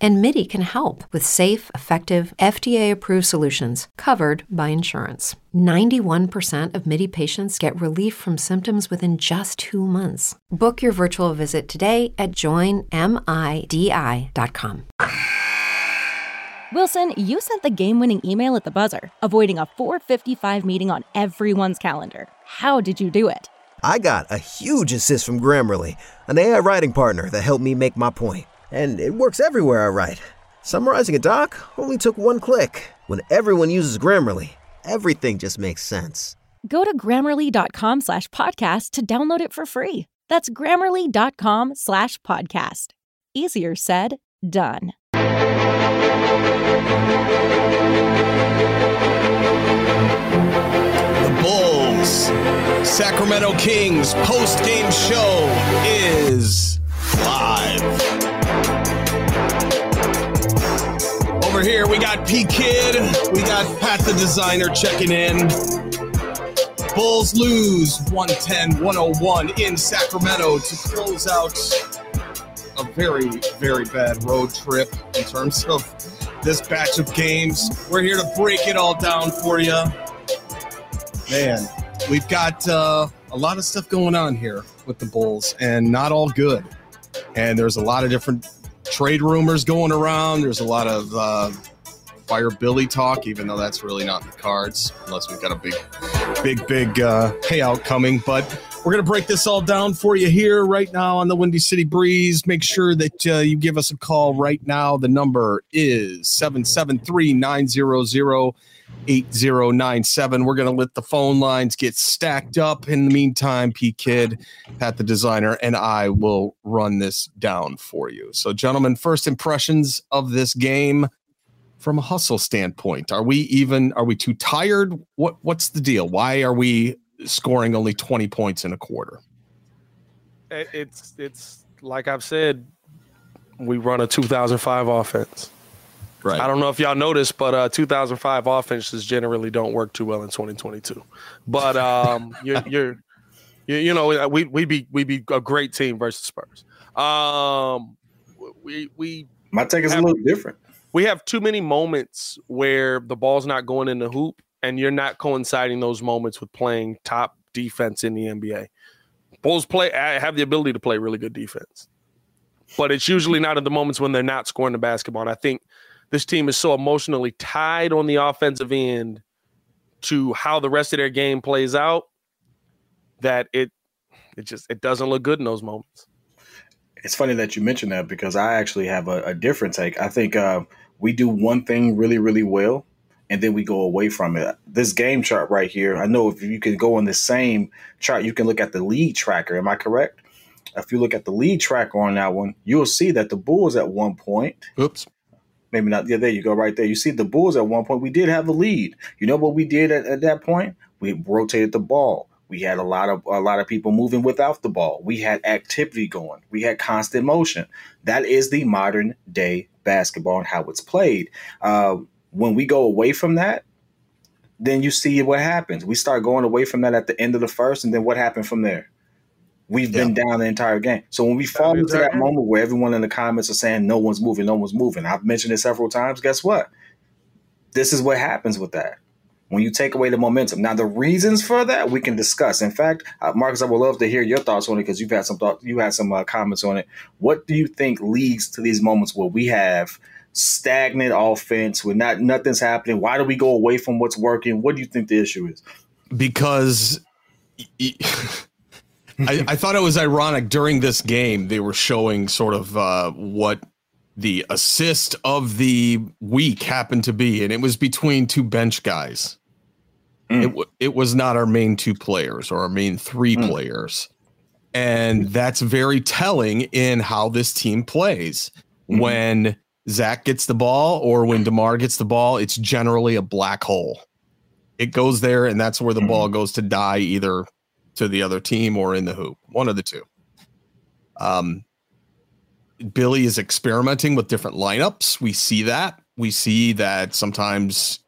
and Midi can help with safe, effective, FDA-approved solutions covered by insurance. 91% of Midi patients get relief from symptoms within just 2 months. Book your virtual visit today at joinmidi.com. Wilson, you sent the game-winning email at the buzzer, avoiding a 4:55 meeting on everyone's calendar. How did you do it? I got a huge assist from Grammarly, an AI writing partner that helped me make my point. And it works everywhere I write. Summarizing a doc only took one click. When everyone uses Grammarly, everything just makes sense. Go to Grammarly.com/podcast to download it for free. That's Grammarly.com/podcast. Easier said, done. The Bulls, Sacramento Kings post-game show is live. Over here, we got P-Kid, we got Pat the Designer checking in. Bulls lose 110-101 in Sacramento to close out a very, very bad road trip in terms of this batch of games. We're here to break it all down for you. Man, we've got a lot of stuff going on here with the Bulls, and not all good. And there's a lot of different trade rumors going around. There's a lot of fire Billy talk, even though that's really not in the cards, unless we've got a big payout coming. But we're going to break this all down for you here right now on the Windy City Breeze. Make sure that you give us a call right now. The number is 773-900-8097. We're going to let the phone lines get stacked up. In the meantime, P-Kid, Pat the Designer, and I will run this down for you. So, gentlemen, first impressions of this game from a hustle standpoint. Are we too tired? What's the deal? Why are we scoring only 20 points in a quarter? It's like I've said, we run a 2005 offense. Right. I don't know if y'all noticed, but 2005 offenses generally don't work too well in 2022. But you know, we'd be a great team versus Spurs. My take is a little different. We have too many moments where the ball's not going in the hoop, and you're not coinciding those moments with playing top defense in the NBA. Bulls have the ability to play really good defense, but it's usually not at the moments when they're not scoring the basketball. And I think this team is so emotionally tied on the offensive end to how the rest of their game plays out that it just doesn't look good in those moments. It's funny that you mentioned that, because I actually have a different take. I think we do one thing really, really well, and then we go away from it. This game chart right here, I know if you can go on the same chart, you can look at the lead tracker. Am I correct? If you look at the lead tracker on that one, you'll see that the Bulls at one point – oops. Maybe not. Yeah, there you go, right there. You see the Bulls at one point, we did have a lead. You know what we did at that point? We rotated the ball. We had a lot of people moving without the ball. We had activity going. We had constant motion. That is the modern day basketball and how it's played. When we go away from that, then you see what happens. We start going away from that at the end of the first, and then what happened from there? We've been down the entire game. So when we fall into that moment where everyone in the comments are saying, no one's moving. I've mentioned it several times. Guess what? This is what happens with that. When you take away the momentum. Now, the reasons for that we can discuss. In fact, Marcus, I would love to hear your thoughts on it, because you had some comments on it. What do you think leads to these moments where we have stagnant offense, where nothing's happening? Why do we go away from what's working? What do you think the issue is? Because I thought it was ironic during this game, they were showing sort of what the assist of the week happened to be. And it was between two bench guys. Mm. It was not our main two players or our main three players. And that's very telling in how this team plays. Mm-hmm. When Zach gets the ball or when DeMar gets the ball, it's generally a black hole. It goes there, and that's where the ball goes to die, either to the other team or in the hoop, one of the two. Billy is experimenting with different lineups. We see that. We see that sometimes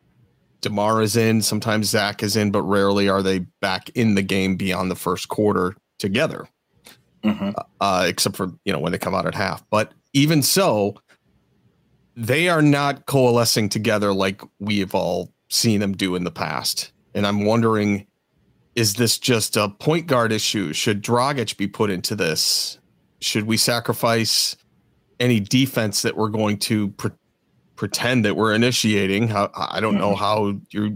DeMar is in, sometimes Zach is in, but rarely are they back in the game beyond the first quarter together, except for, you know, when they come out at half. But even so, they are not coalescing together like we've all seen them do in the past. And I'm wondering, is this just a point guard issue? Should Dragic be put into this? Should we sacrifice any defense that we're going to pretend that we're initiating? I don't know how you're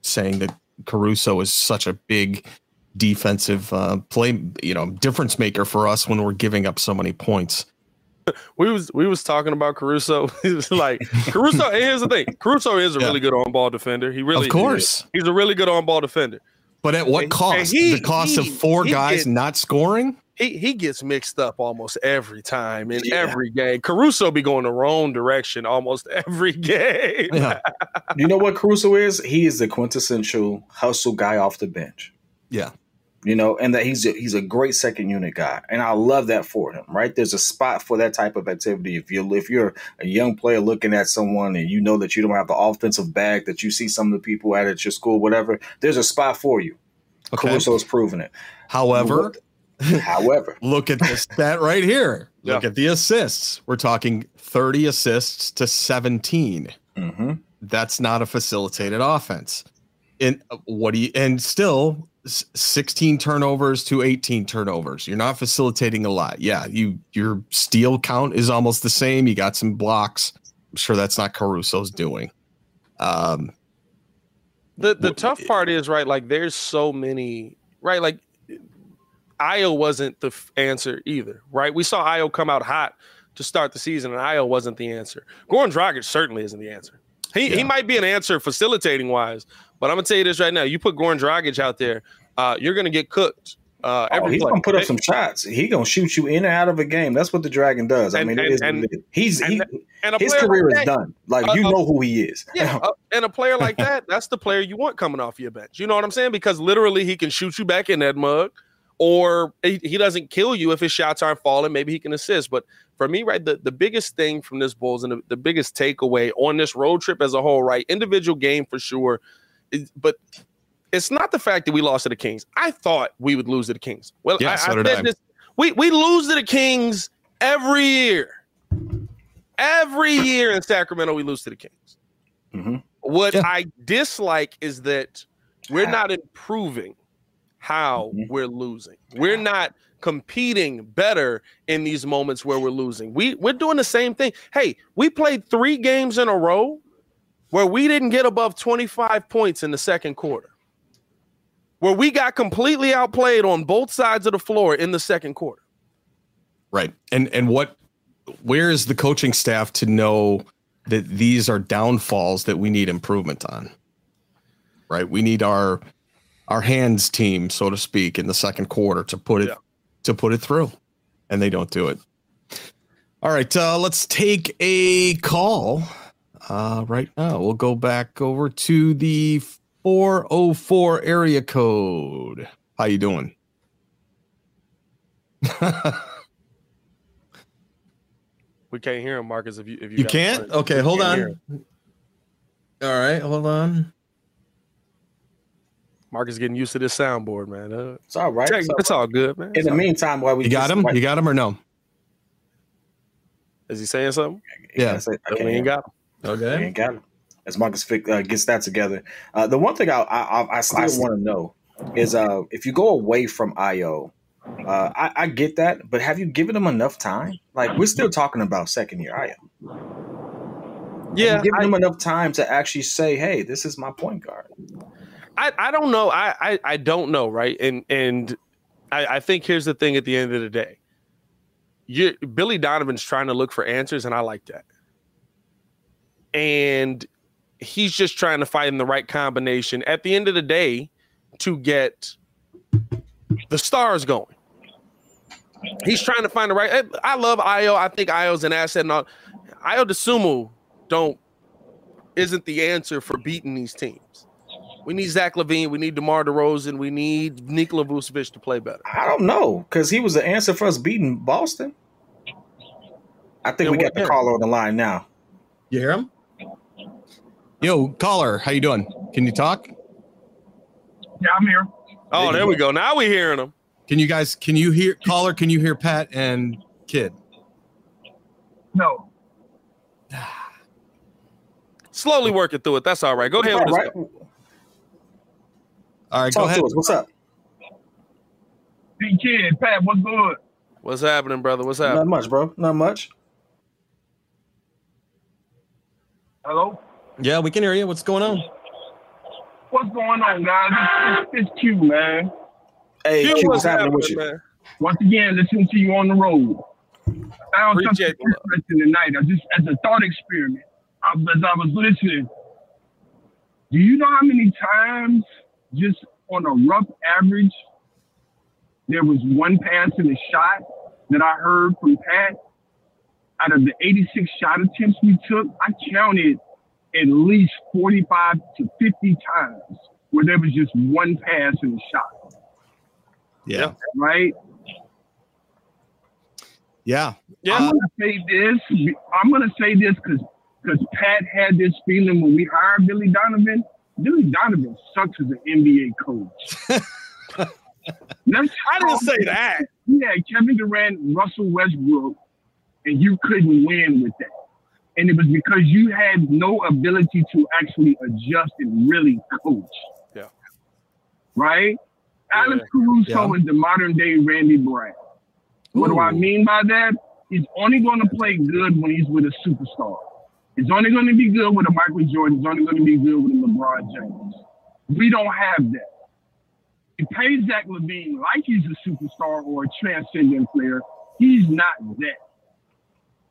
saying that Caruso is such a big defensive play, you know, difference maker for us when we're giving up so many points. We was talking about Caruso. It was like Caruso. Here's the thing: Caruso is a really good on ball defender. He really, of course, he's a really good on ball defender. But at what cost? The cost of four guys not scoring. He gets mixed up almost every time in every game. Caruso be going the wrong direction almost every game. You know what Caruso is? He is the quintessential hustle guy off the bench. Yeah. You know, and that he's a great second unit guy. And I love that for him, right? There's a spot for that type of activity. If you're a young player looking at someone and you know that you don't have the offensive bag that you see some of the people at your school, whatever, there's a spot for you. Okay. Caruso's proven it. However, look at this stat right here. Look at the assists. We're talking 30 assists to 17. That's not a facilitated offense. And still 16 turnovers to 18 turnovers. You're not facilitating a lot. Yeah, your steal count is almost the same. You got some blocks. I'm sure that's not Caruso's doing. The tough part is, right, like there's so many, right, like Ayo wasn't the answer either, right? We saw Ayo come out hot to start the season, and Ayo wasn't the answer. Goran Dragic certainly isn't the answer. He might be an answer facilitating-wise, but I'm going to tell you this right now. You put Goran Dragic out there, you're going to get cooked. He's going to put up some shots. He's going to shoot you in and out of a game. That's what the Dragon does. His career is done. Like, you know who he is. Yeah, and a player like that, that's the player you want coming off your bench. You know what I'm saying? Because literally he can shoot you back in that mug. Or he doesn't kill you if his shots aren't falling. Maybe he can assist. But for me, right, the biggest thing from this Bulls and the biggest takeaway on this road trip as a whole, right, individual game for sure, but it's not the fact that we lost to the Kings. I thought we would lose to the Kings. Well, yeah, we lose to the Kings every year. Every year in Sacramento, we lose to the Kings. What I dislike is that we're not improving how we're losing. We're not competing better in these moments where we're losing. We're doing the same thing. Hey, we played 3 games in a row where we didn't get above 25 points in the second quarter, where we got completely outplayed on both sides of the floor in the second quarter. Right. And where is the coaching staff to know that these are downfalls that we need improvement on? Right. We need our hands team, so to speak, in the second quarter to put it through, and they don't do it. All right, let's take a call right now. We'll go back over to the 404 area code. How you doing? We can't hear him, Marcus. If you can't, okay, hold on. All right, hold on. Mark is getting used to this soundboard, man. It's all right. It's all good, man. In the meantime, while we got him, you got him or no? Is he saying something? Yeah. We ain't got him. Okay. We ain't got him. As Marcus gets that together. The one thing I still want to know is if you go away from Ayo, I get that, but have you given him enough time? Like, we're still talking about second-year Ayo. Yeah. Giving him enough time to actually say, hey, this is my point guard. I don't know. I don't know, right? And I think here's the thing at the end of the day. Billy Donovan's trying to look for answers, and I like that. And he's just trying to find the right combination at the end of the day to get the stars going. He's trying to find the right – I love Ayo. I think Ayo's an asset and all. Ayo Dosunmu isn't the answer for beating these teams. We need Zach LaVine. We need DeMar DeRozan. We need Nikola Vucevic to play better. I don't know, because he was the answer for us beating Boston. I think we got the caller on the line now. You hear him? Yo, caller, how you doing? Can you talk? Yeah, I'm here. Oh, there we go. Now we're hearing him. Can you guys, can you hear, caller, can you hear Pat and Kid? No. Slowly working through it. That's all right. Go ahead. All right, go ahead. What's up? Hey, Kid, Pat, what's good? What's happening, brother? What's happening? Not much, bro. Not much. Hello? Yeah, we can hear you. What's going on? What's going on, guys? It's Q, man. Hey, Q, what's happening with you? Man? Once again, listening to you on the road. I don't trust you tonight. I just, as a thought experiment, as I was listening, do you know how many times, just on a rough average, there was one pass and a shot that I heard from Pat? Out of the 86 shot attempts we took, I counted at least 45 to 50 times where there was just one pass and a shot. Yeah. Right? Yeah. I'm going to say this. I'm going to say this because Pat had this feeling when we hired Billy Donovan. Billy Donovan sucks as an NBA coach. I didn't say that. Yeah, Kevin Durant, Russell Westbrook, and you couldn't win with that. And it was because you had no ability to actually adjust and really coach. Yeah. Right? Yeah. Alex Caruso is the modern-day Randy Brown. What do I mean by that? He's only going to play good when he's with a superstar. He's only going to be good with a Michael Jordan. He's only going to be good with a LeBron James. We don't have that. He pays Zach LaVine like he's a superstar or a transcendent player. He's not that.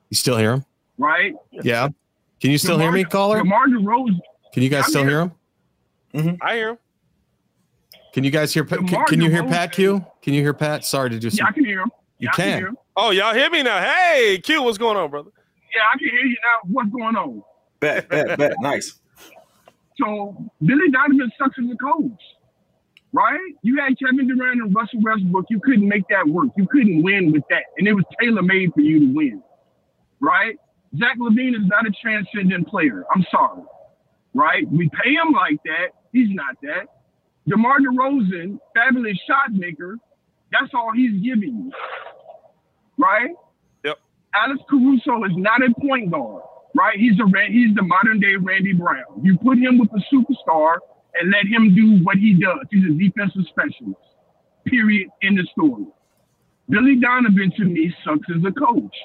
You still hear him? Right? Yeah. Can you still hear me, caller? DeMar DeRozan. Can you guys still hear him? Mm-hmm. I hear him. Can you guys hear? Can you hear Pat, Q? Can you hear Pat? Sorry to just. Yeah, I can hear him. You can. Hear him. Oh, y'all hear me now? Hey, Q, what's going on, brother? Yeah, I can hear you now. What's going on? Bet. Nice. So, Billy Donovan sucks as a coach, right? You had Kevin Durant and Russell Westbrook. You couldn't make that work. You couldn't win with that. And it was tailor-made for you to win. Right? Zach LaVine is not a transcendent player. I'm sorry. Right? We pay him like that. He's not that. DeMar DeRozan, fabulous shot maker. That's all he's giving you. Right? Yep. Alex Caruso is not a point guard. Right? He's the modern-day Randy Brown. You put him with a superstar and let him do what he does. He's a defensive specialist. Period. End of story. Billy Donovan, to me, sucks as a coach.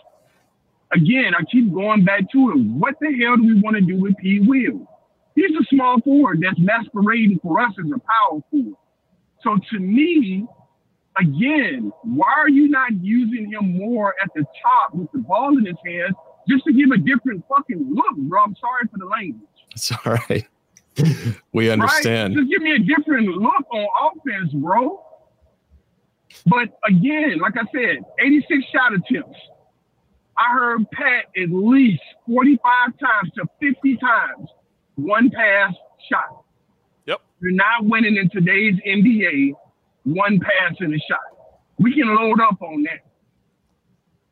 Again, I keep going back to it. What the hell do we want to do with P. Will? He's a small forward that's masquerading for us as a power forward. So to me, again, why are you not using him more at the top with the ball in his hands just to give a different fucking look, bro? I'm sorry for the language. It's all right. We understand. Right? Just give me a different look on offense, bro. But again, like I said, 86 shot attempts. I heard Pat at least 45 times to 50 times, one pass shot. Yep. You're not winning in today's NBA, one pass and a shot. We can load up on that.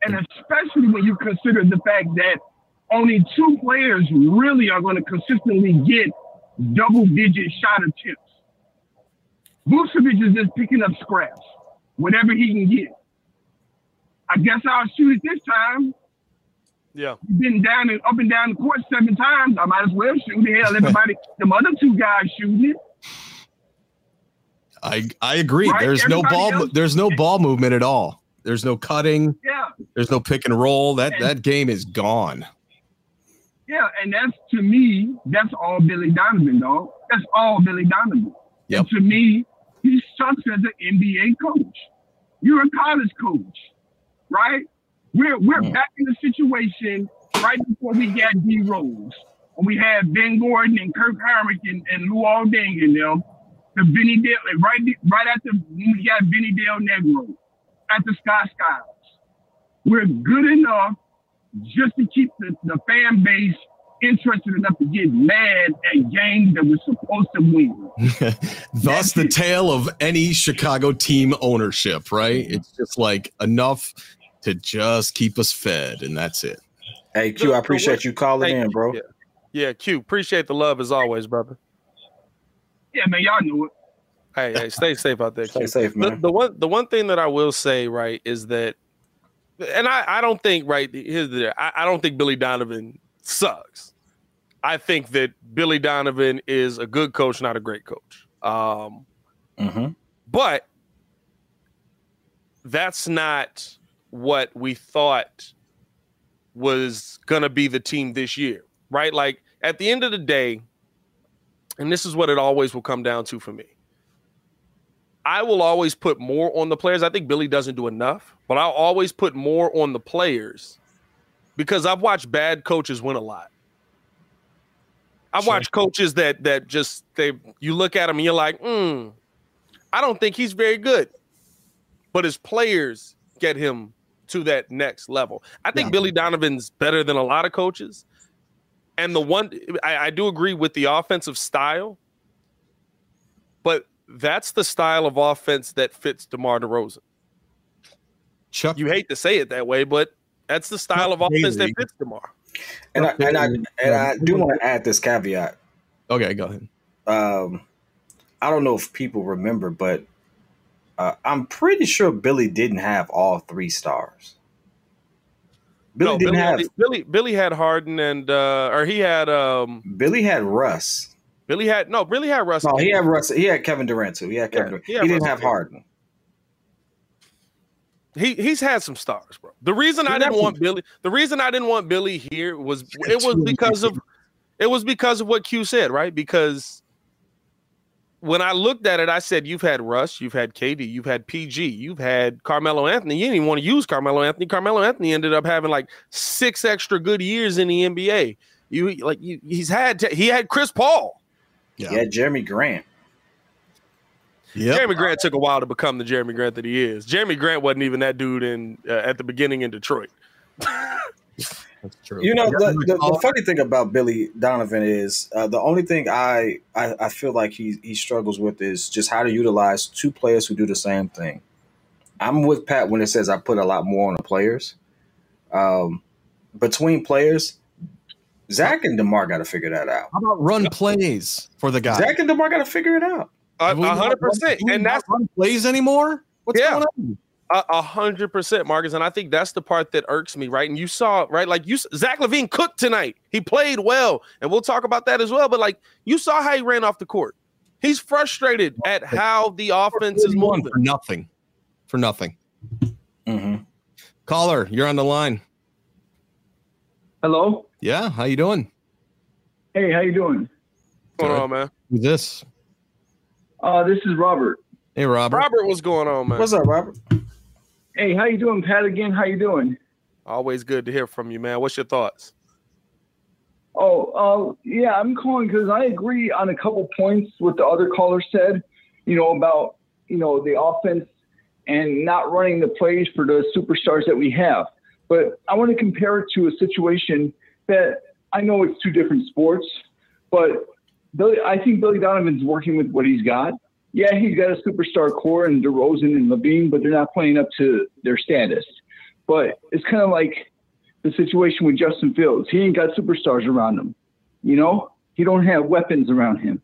And especially when you consider the fact that only two players really are going to consistently get double-digit shot attempts. Vucevic is just picking up scraps, whatever he can get. I guess I'll shoot it this time. Yeah. Been down and up and down the court seven times. I might as well shoot it. Hell, everybody, the other two guys shooting it. I agree. Right? There's no ball movement at all. There's no cutting. Yeah. There's no pick and roll. That game is gone. Yeah, and that's all Billy Donovan, dog. That's all Billy Donovan. Yep. And to me, he sucks as an NBA coach. You're a college coach. Right? We're back in the situation right before we got D Rose. And we had Ben Gordon and Kirk Herrick and Lou Alding in them. The Vinny Del, right after we got Vinny Del Negro, after Scott Skiles. We're good enough just to keep the fan base interested enough to get mad at games that we're supposed to win. Thus the tale of any Chicago team ownership, right? It's just like enough to just keep us fed, and that's it. Hey, Q, I appreciate you calling in, bro. Yeah, Q, appreciate the love as always, brother. Yeah, man, y'all knew it. Hey, stay safe out there. Stay safe, man. The one thing that I will say, right, is that, and I don't think, right, here's the deal, I don't think Billy Donovan sucks. I think that Billy Donovan is a good coach, not a great coach. But that's not what we thought was going to be the team this year, right? Like, at the end of the day, and this is what it always will come down to for me, I will always put more on the players. I think Billy doesn't do enough, but I'll always put more on the players because I've watched bad coaches win a lot. I've watched coaches that just, you look at them and you're like, I don't think he's very good. But his players get him to that next level. I think Billy Donovan's better than a lot of coaches. And the one, I do agree with the offensive style, but that's the style of offense that fits DeMar DeRozan. You hate to say it that way, but that's the style of offense that fits DeMar. And I do want to add this caveat. Okay, go ahead. I don't know if people remember, but I'm pretty sure Billy didn't have all three stars. Billy had Harden and Billy had Russ. Billy had Russ. No, he had Russ. He had Kevin Durant too. He had Kevin Durant. He didn't have Harden. He's had some stars, bro. The reason I didn't want Billy here was because of what Q said, right? Because when I looked at it, I said, you've had Russ, you've had KD, you've had PG, you've had Carmelo Anthony. You didn't even want to use Carmelo Anthony. Carmelo Anthony ended up having like 6 extra good years in the NBA. He had Chris Paul. Yeah, he had Jerami Grant. Yep. Jerami Grant took a while to become the Jerami Grant that he is. Jerami Grant wasn't even that dude at the beginning in Detroit. That's true. You know, the funny thing about Billy Donovan is the only thing I feel like he struggles with is just how to utilize two players who do the same thing. I'm with Pat when it says I put a lot more on the players. Between players, Zach and DeMar got to figure that out. How about run plays for the guy? Zach and DeMar got to figure it out. 100%. And that's run plays anymore? What's going on? 100%, Marcus, and I think that's the part that irks me, right? And you saw, right, like Zach LaVine cooked tonight. He played well, and we'll talk about that as well. But like you saw how he ran off the court. He's frustrated at how the offense is moving. For nothing. Mm-hmm. Caller, you're on the line. Hello. Yeah, how you doing? Hey, how you doing? What's going on, man? Who's this? This is Robert. Hey, Robert. Robert, what's going on, man? What's up, Robert? Hey, how you doing, Pat? Again, how you doing? Always good to hear from you, man. What's your thoughts? Oh, yeah, I'm calling because I agree on a couple points what the other caller said, about, the offense and not running the plays for the superstars that we have. But I want to compare it to a situation that I know it's two different sports, but I think Billy Donovan's working with what he's got. Yeah, he's got a superstar core and DeRozan and LaVine, but they're not playing up to their status. But it's kind of like the situation with Justin Fields. He ain't got superstars around him. He don't have weapons around him.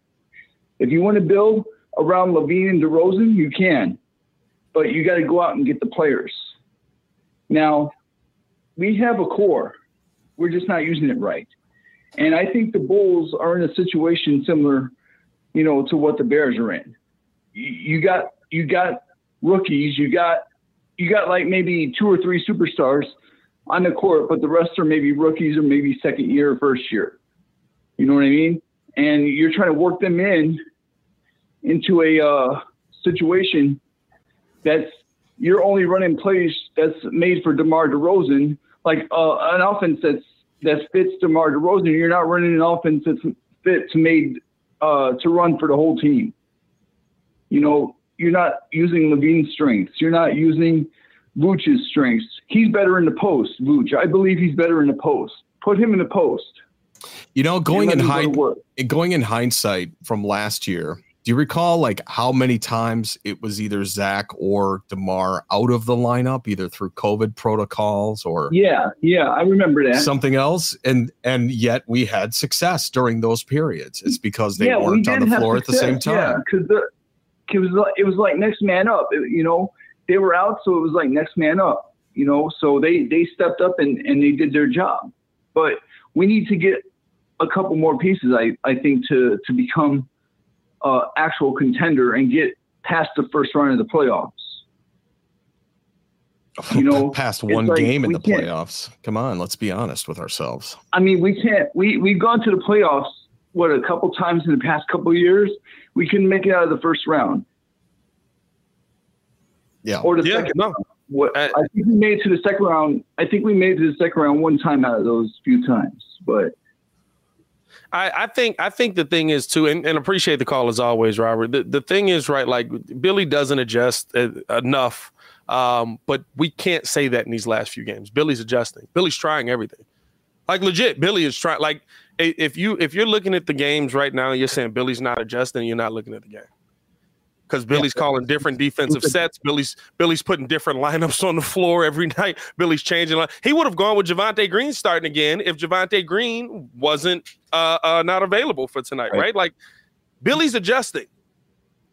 If you want to build around LaVine and DeRozan, you can. But you got to go out and get the players. Now, we have a core. We're just not using it right. And I think the Bulls are in a situation similar, to what the Bears are in. You got rookies. You got like maybe 2 or 3 superstars on the court, but the rest are maybe rookies or maybe second year or first year. You know what I mean? And you're trying to work them into a situation that's you're only running plays that's made for DeMar DeRozan, like an offense that fits DeMar DeRozan. You're not running an offense that's made to run for the whole team. You're not using Levine's strengths. You're not using Vuce's strengths. He's better in the post, Vuce. I believe he's better in the post. Put him in the post. Going in hindsight from last year, Do you recall like how many times it was either Zach or DeMar out of the lineup, either through COVID protocols or I remember that, something else, and yet we had success during those periods. It's because they weren't on the floor at the same time. Yeah, because it was like next man up. You know, they were out, so it was like next man up. You know, so they stepped up and they did their job. But we need to get a couple more pieces, I think, to become actual contender and get past the first round of the playoffs. You know, past one game in the playoffs. Come on, let's be honest with ourselves. I mean, we can't. We've gone to the playoffs a couple times in the past couple of years. We couldn't make it out of the first round. Yeah, or the second. No. I think we made it to the second round. I think we made it to the second round one time out of those few times, but. I think the thing is too, and appreciate the call as always, Robert. The thing is, right, like Billy doesn't adjust enough, but we can't say that in these last few games. Billy's adjusting. Billy's trying everything. Like legit, Billy is trying. Like if you're looking at the games right now, and you're saying Billy's not adjusting, you're not looking at the game. Because Billy's calling different defensive sets. Billy's putting different lineups on the floor every night. Billy's changing. He would have gone with Javonte Green starting again if Javonte Green wasn't not available for tonight, right? Like Billy's adjusting.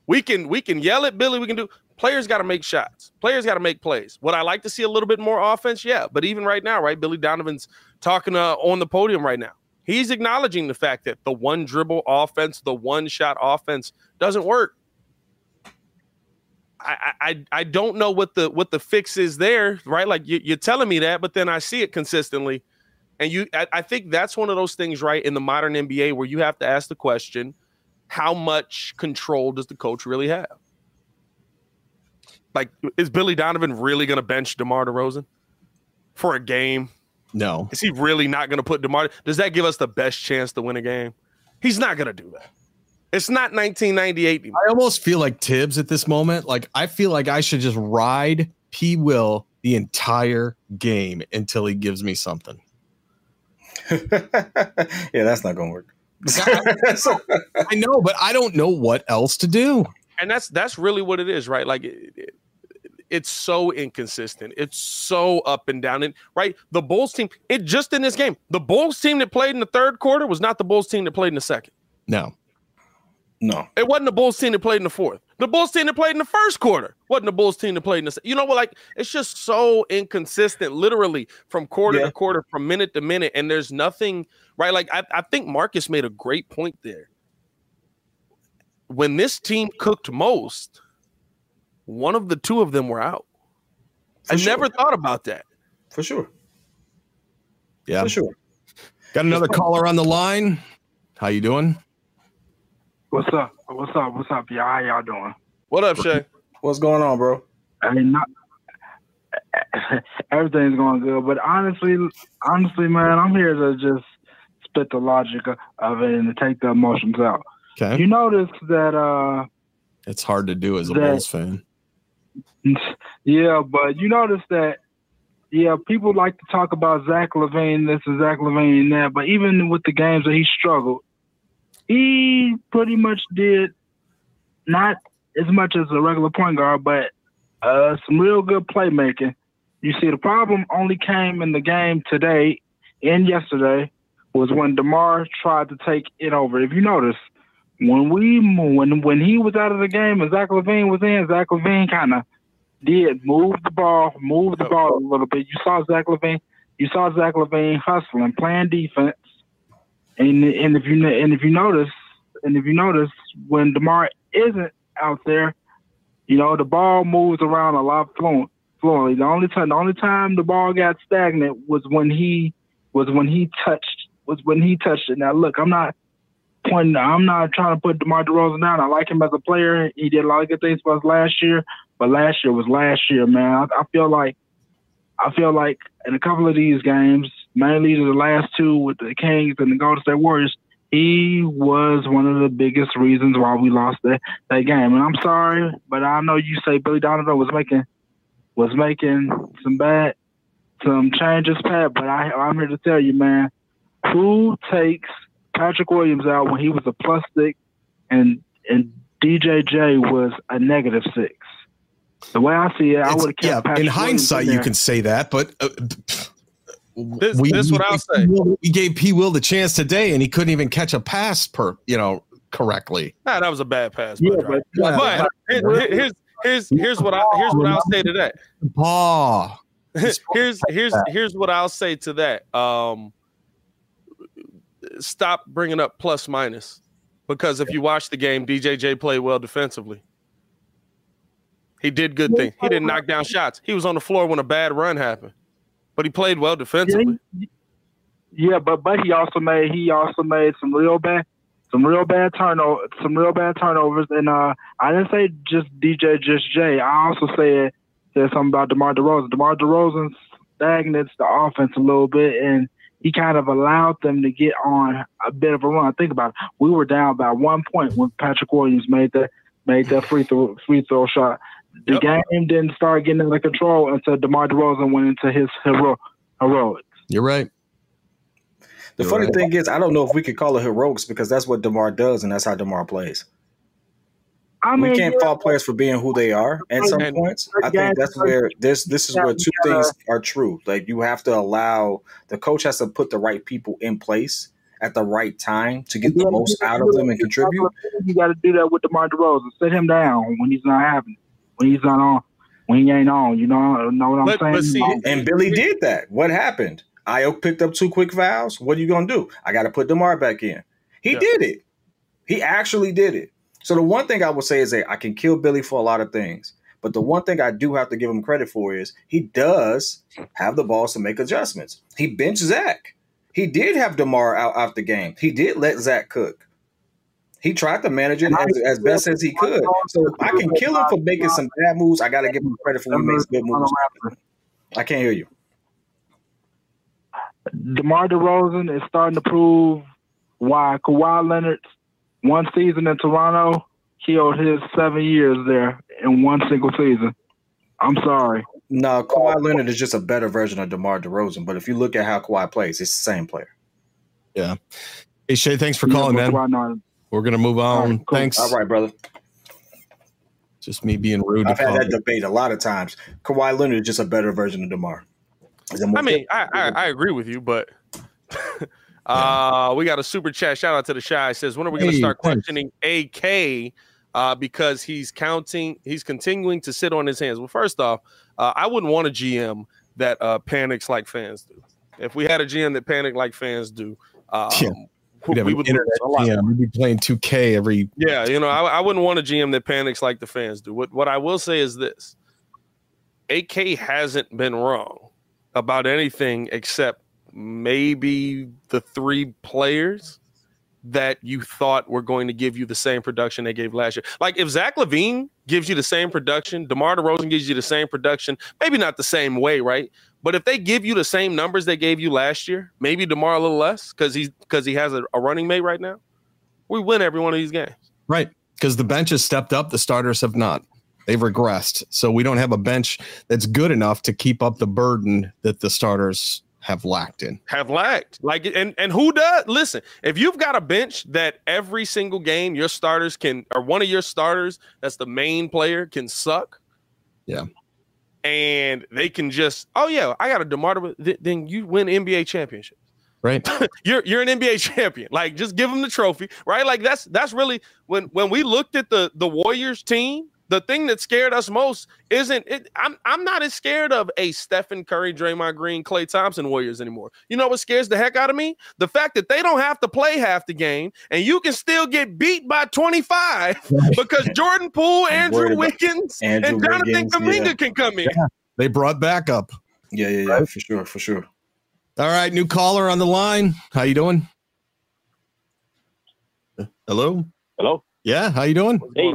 We can yell at Billy. We can do. Players got to make shots. Players got to make plays. Would I like to see a little bit more offense? Yeah, but even right now, right? Billy Donovan's talking on the podium right now. He's acknowledging the fact that the one dribble offense, the one shot offense doesn't work. I don't know what the fix is there, right? Like you're telling me that, but then I see it consistently, and I think that's one of those things, right, in the modern NBA where you have to ask the question, how much control does the coach really have? Like, is Billy Donovan really going to bench DeMar DeRozan for a game? No. Is he really not going to put DeMar? Does that give us the best chance to win a game? He's not going to do that. It's not 1998 anymore. I almost feel like Tibbs at this moment. Like, I feel like I should just ride P. Will the entire game until he gives me something. That's not going to work. I know, but I don't know what else to do. And that's really what it is, right? Like, it's so inconsistent. It's so up and down. And right, the Bulls team, it just in this game, the Bulls team that played in the third quarter was not the Bulls team that played in the second. No. No, it wasn't the Bulls team that played in the fourth. The Bulls team that played in the first quarter wasn't the Bulls team that played in the. You know what? Like, it's just so inconsistent, literally from quarter to quarter, from minute to minute, and there's nothing right. Like I think Marcus made a great point there. When this team cooked most, one of the two of them were out. Never thought about that. For sure. Yeah, for sure. Got another caller on the line. How you doing? What's up, y'all? How y'all doing? What up, Shay? What's going on, bro? I mean, everything's going good, but honestly, man, I'm here to just spit the logic of it and to take the emotions out. Okay. You notice that it's hard to do as a Bulls fan. Yeah, but you notice that people like to talk about Zach LaVine this and Zach LaVine and that, but even with the games that he struggled, he pretty much did not as much as a regular point guard, but some real good playmaking. You see, the problem only came in the game today and yesterday was when DeMar tried to take it over. If you notice, when he was out of the game and Zach LaVine was in, Zach LaVine kind of did move the ball a little bit. You saw Zach LaVine hustling, playing defense. And if you notice, when DeMar isn't out there, you know the ball moves around a lot fluently. The only time the ball got stagnant was when he touched it. Now look, I'm not trying to put DeMar DeRozan down. I like him as a player. He did a lot of good things for us last year, but last year was last year, man. I feel like in a couple of these games, mainly the last two with the Kings and the Golden State Warriors, he was one of the biggest reasons why we lost that game. And I'm sorry, but I know you say Billy Donovan was making some changes, Pat, but I'm here to tell you, man, who takes Patrick Williams out when he was a plus stick and DJJ was a -6. The way I see it, I would have kept Patrick in hindsight, in you can say that, but this is what I'll say. We gave P. Will the chance today, and he couldn't even catch a pass correctly. Nah, that was a bad pass. Yeah, but here's what I'll say to that. Here's what I'll say to that. Stop bringing up plus minus, because if you watch the game, DJJ played well defensively. He did good things. He didn't knock down shots. He was on the floor when a bad run happened, but he played well defensively. Yeah, but he also made some real bad turnovers. And I didn't say just DJ, just Jay. I also said something about DeMar DeRozan. DeMar DeRozan stagnates the offense a little bit, and he kind of allowed them to get on a bit of a run. Think about it. We were down by 1 point when Patrick Williams made that free throw shot. The game didn't start getting out of control until DeMar DeRozan went into his heroics. You're right. The funny thing is, I don't know if we could call it heroics because that's what DeMar does and that's how DeMar plays. We can't fault players for being who they are at some points. I think that's where this is where two things are true. Like, you have to allow – the coach has to put the right people in place at the right time to get the most out of them and contribute. You got to do that with DeMar DeRozan. Sit him down when he's not having it. When he's not on, when he ain't on. You know what I'm saying? But see, and Billy did that. What happened? Ayo picked up 2 quick fouls. What are you going to do? I got to put DeMar back in. He did it. He actually did it. So the one thing I would say is that I can kill Billy for a lot of things, but the one thing I do have to give him credit for is he does have the balls to make adjustments. He benched Zach. He did have DeMar out of the game. He did let Zach cook. He tried to manage it as best as he could. So I can kill him for making some bad moves. I got to give him credit for when he makes good moves. I can't hear you. DeMar DeRozan is starting to prove why Kawhi Leonard's 1 season in Toronto killed his 7 years there in 1 single season. I'm sorry. No, Kawhi Leonard is just a better version of DeMar DeRozan. But if you look at how Kawhi plays, it's the same player. Yeah. Hey, Shay, thanks for calling, man. We're going to move on. All right, cool. Thanks. All right, brother. Just me being rude. I've had that debate a lot of times. Kawhi Leonard is just a better version of DeMar. I mean, I agree with you, but we got a super chat. Shout out to the Shy. It says, when are we going to start questioning AK because he's continuing to sit on his hands? Well, first off, I wouldn't want a GM that panics like fans do. If we had a GM that panicked like fans do, we'd be playing 2K every. Yeah, I wouldn't want a GM that panics like the fans do. What I will say is this: AK hasn't been wrong about anything except maybe the 3 players that you thought were going to give you the same production they gave last year. Like, if Zach LaVine gives you the same production, DeMar DeRozan gives you the same production, maybe not the same way, right? But if they give you the same numbers they gave you last year, maybe DeMar a little less because he has a running mate right now, we win every one of these games. Right, because the bench has stepped up. The starters have not. They've regressed. So we don't have a bench that's good enough to keep up the burden that the starters have lacked in. Like, and who does? Listen, if you've got a bench that every single game your starters can, or one of your starters that's the main player can suck. Yeah. And they can just, I got a DeMar, then you win NBA championships. Right. You're an NBA champion. Like, just give them the trophy, right? Like, that's really when we looked at the Warriors team, the thing that scared us most isn't it. I'm not as scared of a Stephen Curry, Draymond Green, Klay Thompson Warriors anymore. You know what scares the heck out of me? The fact that they don't have to play half the game and you can still get beat by 25 because Jordan Poole, Andrew Wiggins, and Jonathan Kuminga can come in. Yeah. They brought backup. Yeah, right? For sure. All right, new caller on the line. How you doing? Hello? Yeah, how you doing? Hey.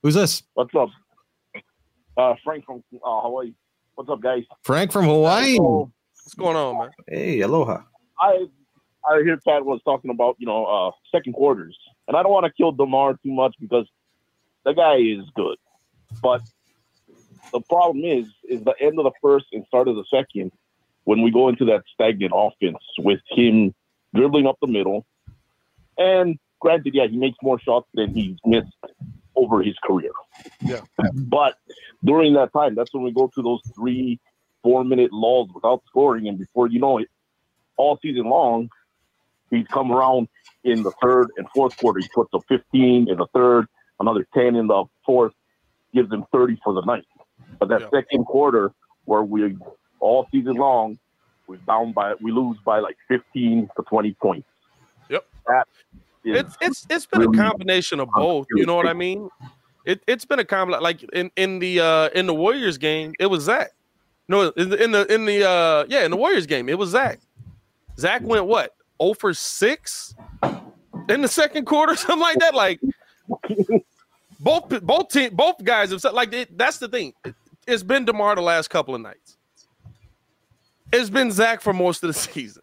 Who's this? What's up? Frank from Hawaii. What's up, guys? Frank from Hawaii. What's going on, man? Hey, aloha. I hear Pat was talking about, second quarters. And I don't want to kill DeMar too much because the guy is good. But the problem is the end of the first and start of the second, when we go into that stagnant offense with him dribbling up the middle. And granted, he makes more shots than he's missed over his career. Yeah. But during that time, that's when we go through those 3-4 minute lulls without scoring, and before you know it, all season long, he's come around in the third and fourth quarter. He puts up 15 in the third, another 10 in the fourth, gives him 30 for the night. But that second quarter, where we all season long, we lose by like 15 to 20 points. Yep. It's been really a combination of both. You know what I mean? It's been a combination. Like in the Warriors game, it was Zach. No, in the Warriors game, it was Zach. Zach went what? 0 for 6 in the second quarter, something like that. Like both guys have said, like that's the thing. It's been DeMar the last couple of nights. It's been Zach for most of the season.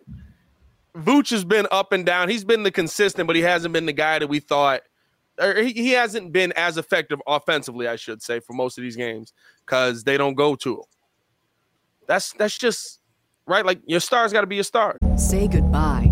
Vooch has been up and down. He's been the consistent, but he hasn't been the guy that we thought, or he hasn't been as effective offensively, I should say, for most of these games because they don't go to him. That's just right. Like your star's got to be a star. Say goodbye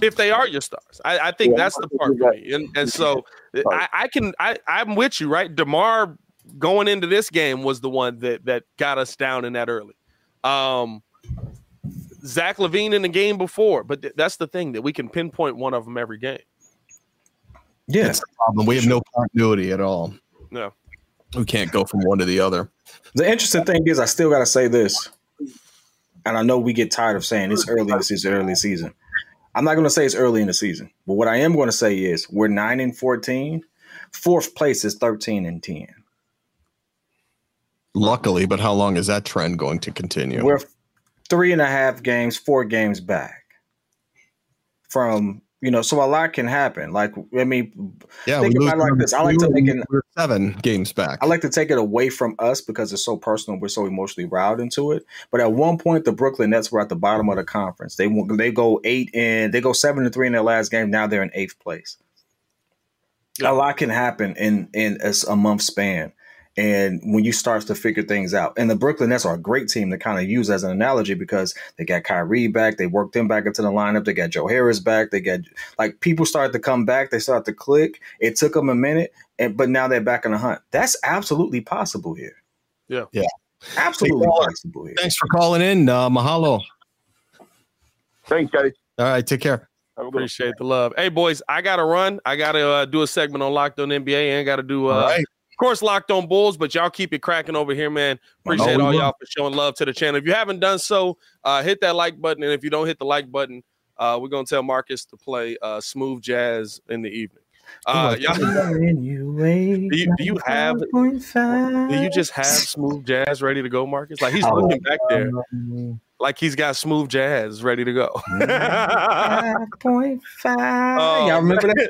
If they are your stars, I think that's the part for me. And so I'm with you, right? DeMar going into this game was the one that got us down in that early. Zach LaVine in the game before, but that's the thing that we can pinpoint one of them every game. Yeah, that's the problem. We have no continuity at all. No, we can't go from one to the other. The interesting thing is, I still got to say this, and I know we get tired of saying it's early. This is early season. I'm not going to say it's early in the season, but what I am going to say is we're 9-14. Fourth place is 13-10. Luckily, but how long is that trend going to continue? We're 4 games back from, so a lot can happen. Like, I mean, think about it like this. I like to think we're 7 games back. I like to take it away from us because it's so personal. We're so emotionally riled into it. But at one point, the Brooklyn Nets were at the bottom of the conference. They go 7-3 in their last game. Now they're in 8th place. Yeah. A lot can happen in a month span, and when you start to figure things out. And the Brooklyn Nets are a great team to kind of use as an analogy because they got Kyrie back. They worked him back into the lineup. They got Joe Harris back. They got people started to come back. They started to click. It took them a minute, but now they're back in the hunt. That's absolutely possible here. Yeah. Yeah. Absolutely possible here. Thanks for calling in. Mahalo. Thanks, guys. All right. Take care. I appreciate the love. Hey, boys, I got to run. I got to do a segment on Locked On NBA and got to do of course, Locked On Bulls, but y'all keep it cracking over here, man. Appreciate all y'all for showing love to the channel. If you haven't done so, hit that like button. And if you don't hit the like button, we're going to tell Marcus to play smooth jazz in the evening. Do you just have smooth jazz ready to go, Marcus? Like he's looking back there, like he's got smooth jazz ready to go. 5.5. Y'all remember that?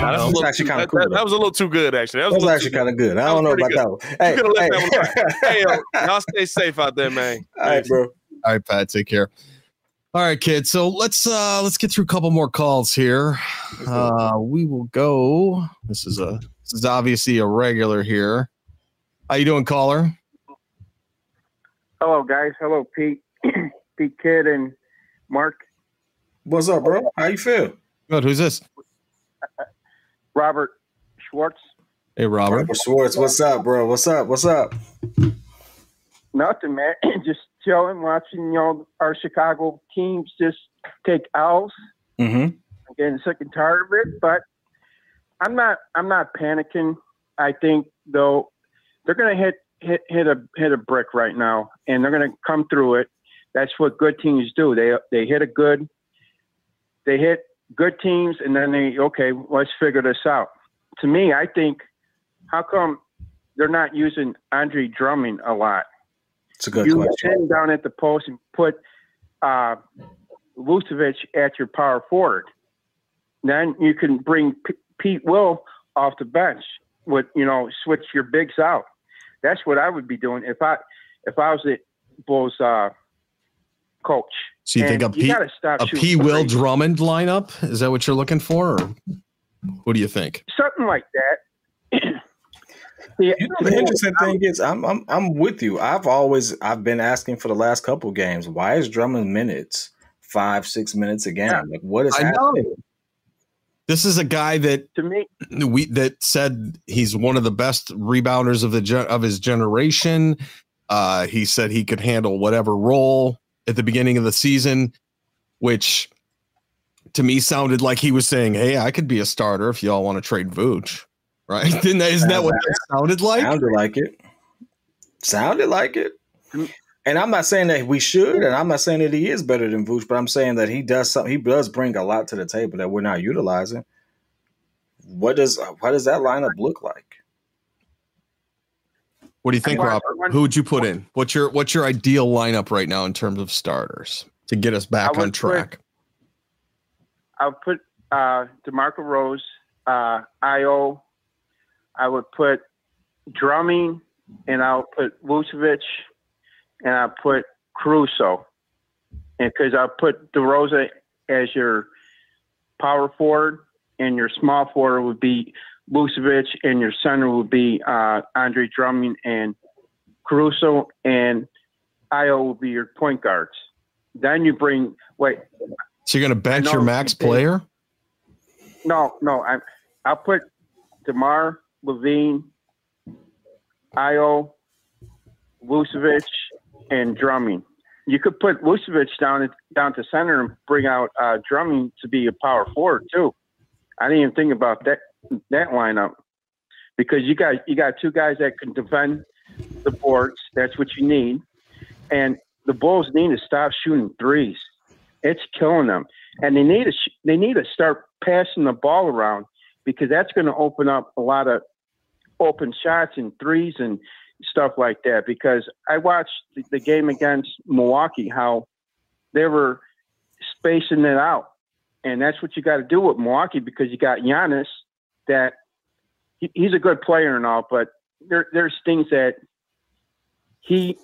That was a little too good, actually. That was actually kind of good. I don't know about that one. Hey, y'all stay safe out there, man. All right, bro. All right, Pat. Take care. All right, kids. So let's get through a couple more calls here. We will go. This is obviously a regular here. How you doing, caller? Hello, guys. Hello, Pete, P-Kid, and Mark. What's up, bro? How you feel? Good. Who's this? Robert Schwartz. Hey, Robert Schwartz. What's up, bro? What's up? Nothing, man. Just chilling, watching our Chicago teams just take L's. Mm-hmm. I'm getting sick and tired of it, but I'm not panicking. I think though they're going to hit a brick right now, and they're going to come through it. That's what good teams do. They hit good teams, and then let's figure this out. To me, I think, how come they're not using Andre Drummond a lot? It's a good question. You him down at the post and put Vucevic at your power forward. Then you can bring Pete Will off the bench with, switch your bigs out. That's what I would be doing if I was the Bulls coach. So you think a P. Will Drummond lineup? Is that what you're looking for? Or what do you think? Something like that. Yeah. The interesting thing is, I'm with you. I've been asking for the last couple games, why is Drummond minutes 5-6 minutes a game? Like, what is happening? Know. This is a guy that to me that said he's one of the best rebounders of his generation. He said he could handle whatever role at the beginning of the season, which to me sounded like he was saying, "Hey, I could be a starter if y'all want to trade Vooch." Right? Isn't that what that sounded like? Sounded like it. And I'm not saying that we should, and I'm not saying that he is better than Vooch, but I'm saying that he does something. He does bring a lot to the table that we're not utilizing. What does that lineup look like? What do you think, Robert? Who would you put in? What's your ideal lineup right now in terms of starters to get us back on track? I would put DeMarco Rose, Ayo. I would put Drummond, and I'll put Vucevic. And I put Caruso, and because I put DeRozan as your power forward, and your small forward would be Vucevic, and your center would be Andre Drummond and Caruso, and Ayo will be your point guards. Then you bring So you're going to bench your max player? No. I'll put DeMar, LaVine, Ayo, Vucevic, and Drummond. You could put Vucevic down to center and bring out Drummond to be a power forward too. I didn't even think about that lineup, because you got two guys that can defend the boards. That's what you need, and the Bulls need to stop shooting threes. It's killing them, and they need to start passing the ball around, because that's going to open up a lot of open shots and threes and stuff like that. Because I watched the game against Milwaukee, how they were spacing it out, and that's what you got to do with Milwaukee, because you got Giannis, that he's a good player and all, but there's things that he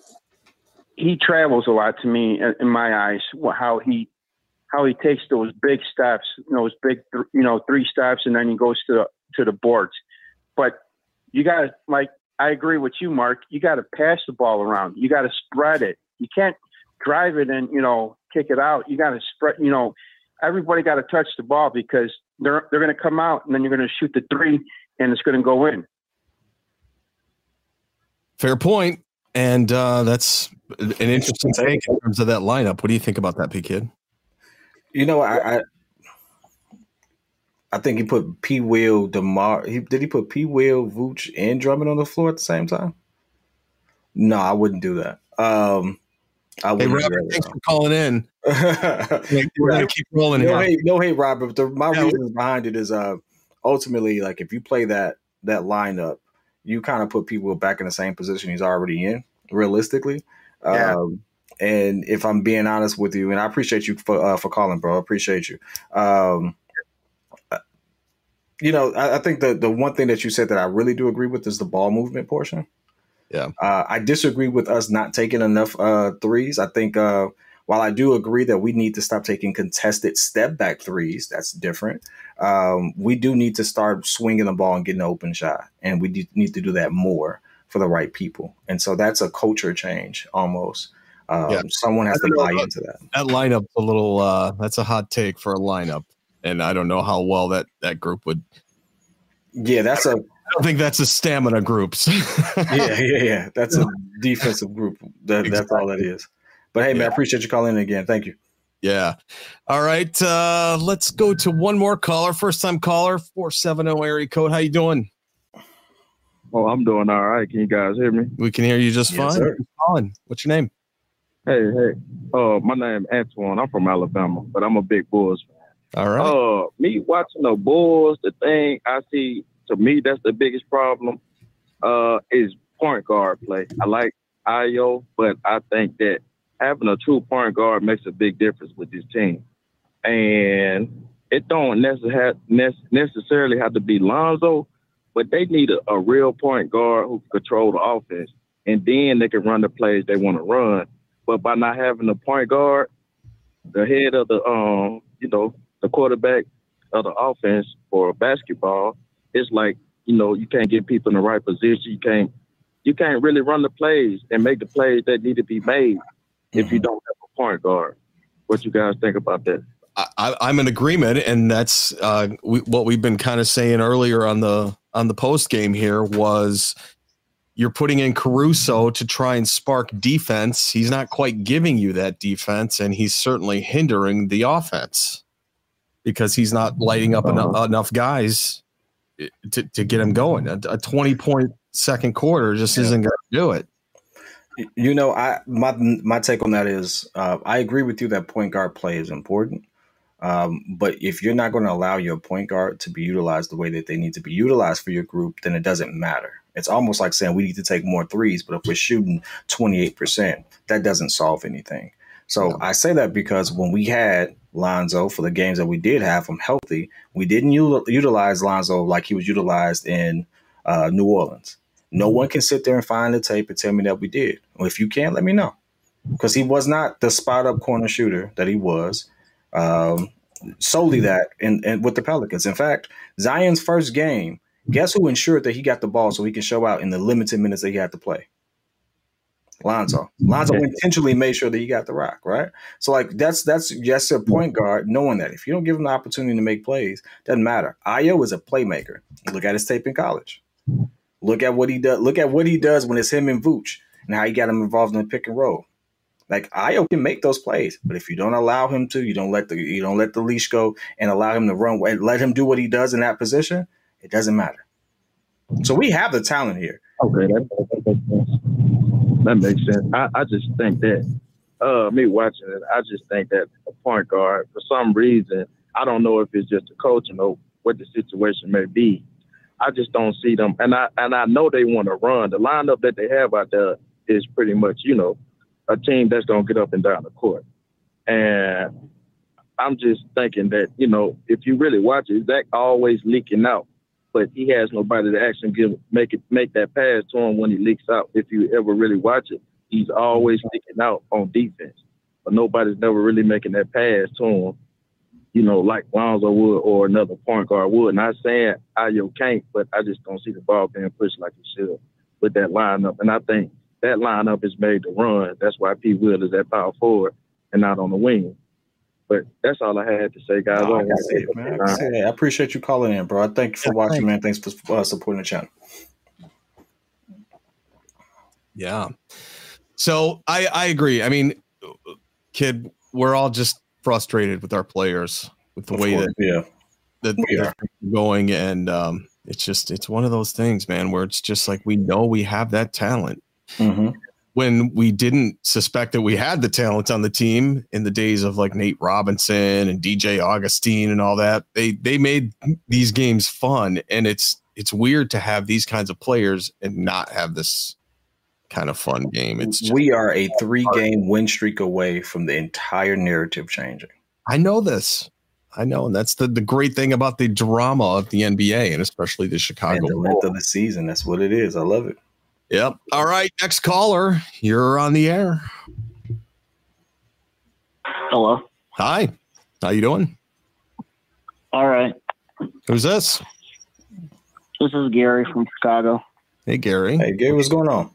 travels a lot to me in my eyes, how he takes those big steps, those big three steps, and then he goes to the boards. But you got to I agree with you, Mark. You got to pass the ball around. You got to spread it. You can't drive it and, kick it out. You got to spread, everybody got to touch the ball, because they're going to come out, and then you're going to shoot the three, and it's going to go in. Fair point. And that's an interesting take in terms of that lineup. What do you think about that, P-Kid? I think he put P. Will, DeMar. Did he put P. Will, Vooch, and Drummond on the floor at the same time? No, I wouldn't do that. Robert, thanks for calling in. We're gonna keep rolling. No, hey, Robert. But my reasons behind it is ultimately, if you play that lineup, you kind of put P. Will back in the same position he's already in, realistically. Yeah. And if I'm being honest with you, and I appreciate you for calling, bro. I appreciate you. I think the one thing that you said that I really do agree with is the ball movement portion. Yeah. I disagree with us not taking enough threes. I think while I do agree that we need to stop taking contested step back threes, that's different. We do need to start swinging the ball and getting an open shot. And we need to do that more for the right people. And so that's a culture change almost. Someone has to buy into that. That lineup, a little that's a hot take for a lineup. And I don't know how well that group would. Yeah, I don't think that's a stamina group. Yeah. That's a defensive group. That's all that is. But hey, man, I appreciate you calling in again. Thank you. Yeah. All right. Let's go to one more caller. First time caller, 470 area code. How you doing? Oh, I'm doing all right. Can you guys hear me? We can hear you just fine. Sir. What's your name? Hey. My name Antoine. I'm from Alabama, but I'm a big Bulls fan. All right. Me watching the Bulls, the thing I see, to me, that's the biggest problem is point guard play. I like Ayo, but I think that having a true point guard makes a big difference with this team. And it don't necessarily have to be Lonzo, but they need a real point guard who can control the offense, and then they can run the plays they want to run. But by not having a point guard, the head of the the quarterback of the offense for basketball, it's like, you can't get people in the right position. You can't really run the plays and make the plays that need to be made if you don't have a point guard. What you guys think about that? I'm in agreement, and that's what we've been kind of saying earlier on the post game here was you're putting in Caruso to try and spark defense. He's not quite giving you that defense, and he's certainly hindering the offense because he's not lighting up enough guys to get him going. A 20-point second quarter just isn't going to do it. My take on that is I agree with you that point guard play is important, but if you're not going to allow your point guard to be utilized the way that they need to be utilized for your group, then it doesn't matter. It's almost like saying we need to take more threes, but if we're shooting 28%, that doesn't solve anything. So I say that because when we had Lonzo for the games that we did have him healthy, we didn't utilize Lonzo like he was utilized in New Orleans. No one can sit there and find the tape and tell me that we did. If you can, let me know, because he was not the spot-up corner shooter that he was solely that and with the Pelicans. In fact, Zion's first game, guess who ensured that he got the ball so he can show out in the limited minutes that he had to play? Lonzo. Lonzo intentionally made sure that he got the rock, right? So, that's a point guard knowing that. If you don't give him the opportunity to make plays, doesn't matter. Ayo is a playmaker. Look at his tape in college. Look at what he does. Look at what he does when it's him and Vooch and how he got him involved in the pick and roll. Like, Ayo can make those plays, but if you don't allow him to, you don't let the leash go and allow him to run, let him do what he does in that position, it doesn't matter. So we have the talent here. Okay, that makes sense. I just think that me watching it, I just think that a point guard, for some reason, I don't know if it's just the coaching or what the situation may be, I just don't see them, and I know they want to run. The lineup that they have out there is pretty much, a team that's going to get up and down the court. And I'm just thinking that, if you really watch it, Zach always leaking out, but he has nobody to actually make that pass to him when he leaks out. If you ever really watch it, he's always leaking out on defense, but nobody's never really making that pass to him. Like Lonzo would or another point guard would. Not saying Ayo can't, but I just don't see the ball being pushed like it should with that lineup. And I think that lineup is made to run. That's why P. Will is at power forward and not on the wing. But that's all I had to say, guys. I appreciate you calling in, bro. Thank you for watching, man. Thanks for supporting the channel. Yeah. So I agree. I mean, kid, we're all just frustrated with our players, with the way that they're going, and it's one of those things, man, where it's just like we know we have that talent. Mm-hmm. When we didn't suspect that we had the talent on the team in the days of like Nate Robinson and DJ Augustine and all that, they made these games fun, and it's weird to have these kinds of players and not have this kind of fun game. We are a 3-game win streak away from the entire narrative changing. I know this. I know, and that's the great thing about the drama of the NBA and especially the Chicago and the length of the season. That's what it is. I love it. Yep. All right, next caller. You're on the air. Hello. Hi. How you doing? All right. Who's this? This is Gary from Chicago. Hey, Gary. Hey, Gary. What's going on?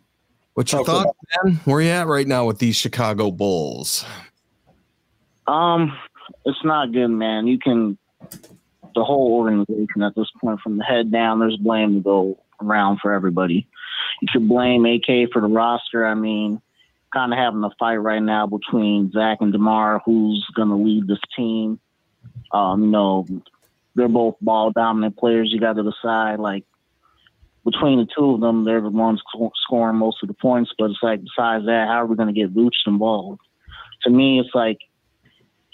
What's your thought, man? Where you at right now with these Chicago Bulls? It's not good, man. The whole organization at this point, from the head down, there's blame to go around for everybody. You should blame AK for the roster. I mean, kind of having a fight right now between Zach and DeMar, who's going to lead this team. You know, they're both ball-dominant players. You got to decide, like, between the two of them, they're the ones scoring most of the points. But it's like, besides that, how are we going to get Vooch involved? To me, it's like,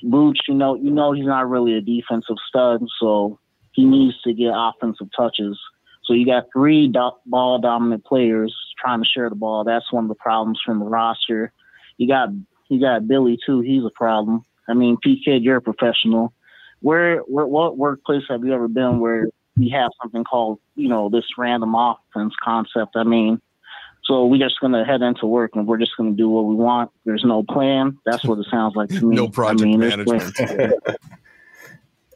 Vooch, you know, he's not really a defensive stud, so he needs to get offensive touches. So you got three ball-dominant players trying to share the ball. That's one of the problems from the roster. You got Billy, too. He's a problem. I mean, P-Kid, you're a professional. What workplace have you ever been where we have something called, you know, this random offense concept? I mean, so we're just going to head into work and we're just going to do what we want. There's no plan. That's what it sounds like to me. No project management.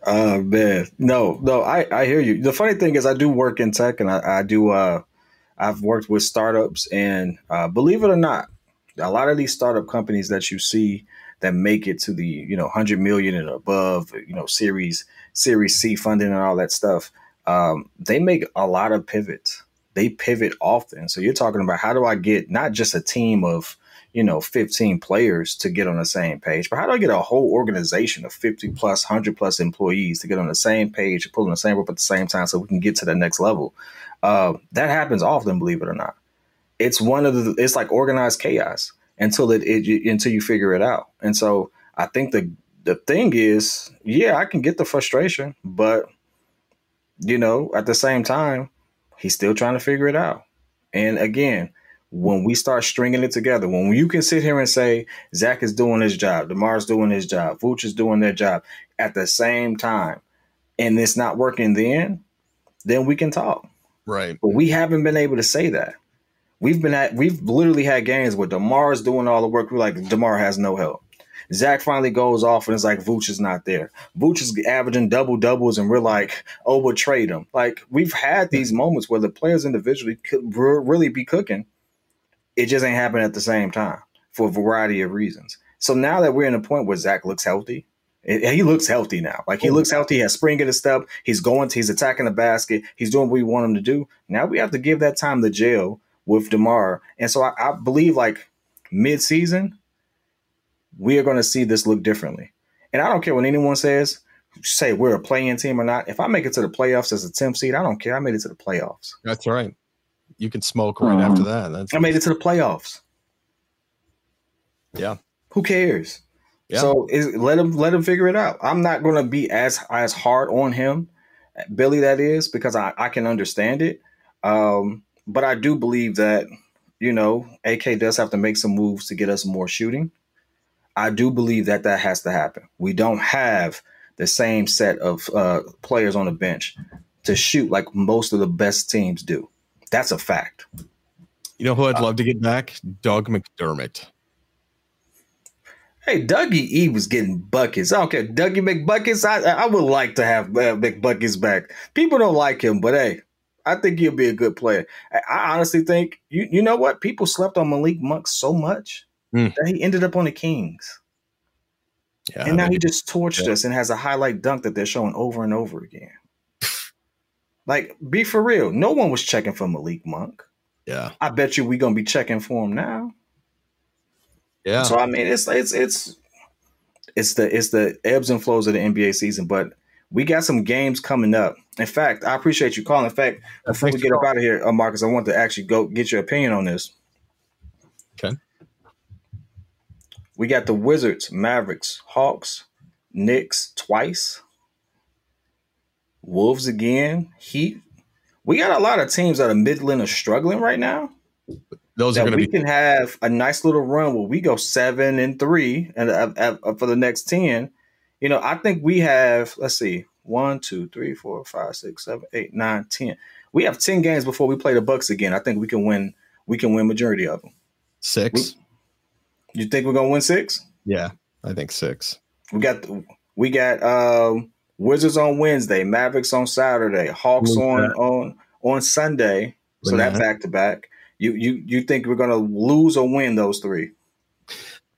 Oh, man. No, I hear you. The funny thing is I do work in tech, and I've worked with startups, and believe it or not, a lot of these startup companies that you see that make it to the, you know, 100 million and above, you know, series C funding and all that stuff, they make a lot of pivots. They pivot often. So you're talking about, how do I get not just a team of, you know, 15 players to get on the same page, but how do I get a whole organization of 50 plus, 100 plus employees to get on the same page, pulling the same rope at the same time so we can get to the next level? That happens often, believe it or not. It's like organized chaos until you figure it out. And so I think the thing is, yeah, I can get the frustration, but, you know, at the same time, he's still trying to figure it out. And again, when we start stringing it together, when you can sit here and say, Zach is doing his job, DeMar's doing his job, Vooch is doing their job at the same time, and it's not working then we can talk. Right. But we haven't been able to say that. We've literally had games where DeMar's doing all the work. We're like, DeMar has no help. Zach finally goes off and it's like, Vooch is not there. Vooch is averaging double-doubles, and we're like, oh, we'll trade him. Like, we've had these moments where the players individually could really be cooking. It just ain't happening at the same time for a variety of reasons. So now that we're in a point where Zach looks healthy, he looks healthy now. Like, he looks healthy, he has spring in his step, he's attacking the basket, he's doing what we want him to do. Now we have to give that time to jail with DeMar. And so I believe, like, mid-season, we are going to see this look differently. And I don't care what anyone says, say we're a play-in team or not. If I make it to the playoffs as a 10th seed, I don't care. I made it to the playoffs. That's right. You can smoke right after that. I made it to the playoffs. Yeah. Who cares? Yeah. So let him figure it out. I'm not going to be as hard on him, Billy, that is, because I can understand it. But I do believe that, you know, AK does have to make some moves to get us more shooting. I do believe that has to happen. We don't have the same set of players on the bench to shoot like most of the best teams do. That's a fact. You know who I'd love to get back? Doug McDermott. Hey, Dougie E was getting buckets. I don't care. Dougie McBuckets, I would like to have McBuckets back. People don't like him, but hey, I think he'll be a good player. I honestly think, you know what? People slept on Malik Monk so much that he ended up on the Kings. Yeah, and now he just torched us and has a highlight dunk that they're showing over and over again. Like, be for real. No one was checking for Malik Monk. Yeah. I bet you we're going to be checking for him now. Yeah. So, I mean, it's the ebbs and flows of the NBA season, but we got some games coming up. In fact, I appreciate you calling. In fact, before we get up out of here, Marcus, I want to actually go get your opinion on this. Okay. We got the Wizards, Mavericks, Hawks, Knicks twice. Wolves again, Heat. We got a lot of teams that are middling or struggling right now. Those are going to be. We can have a nice little run where we go 7-3 and for the next 10. You know, I think we have. Let's see, 1, 2, 3, 4, 5, 6, 7, 8, 9, 10. We have 10 games before we play the Bucks again. I think we can win. We can win majority of them. 6. You think we're gonna win 6? Yeah, I think 6. We got. Wizards on Wednesday, Mavericks on Saturday, Hawks on Sunday. So that's back to back. You think we're gonna lose or win those 3?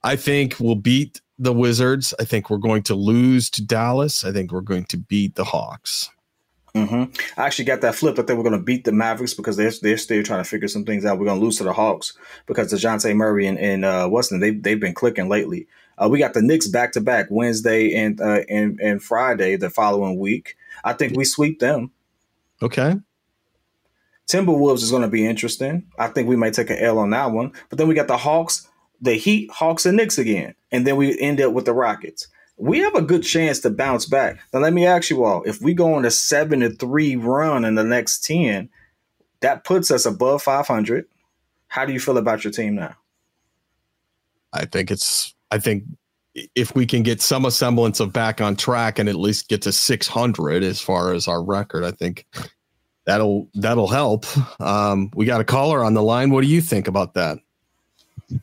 I think we'll beat the Wizards. I think we're going to lose to Dallas. I think we're going to beat the Hawks. Mm-hmm. I actually got that flipped. I think we're going to beat the Mavericks because they're still trying to figure some things out. We're going to lose to the Hawks because DeJounte Murray and Weston, they've been clicking lately. We got the Knicks back-to-back Wednesday and Friday the following week. I think we sweep them. Okay. Timberwolves is going to be interesting. I think we might take an L on that one. But then we got the Hawks, the Heat, Hawks, and Knicks again. And then we end up with the Rockets. We have a good chance to bounce back. Now, let me ask you all, if we go on a 7-3 run in the next 10, that puts us above 500. How do you feel about your team now? I think if we can get some semblance of back on track and at least get to 600 as far as our record, I think that'll help. We got a caller on the line. What do you think about that? What's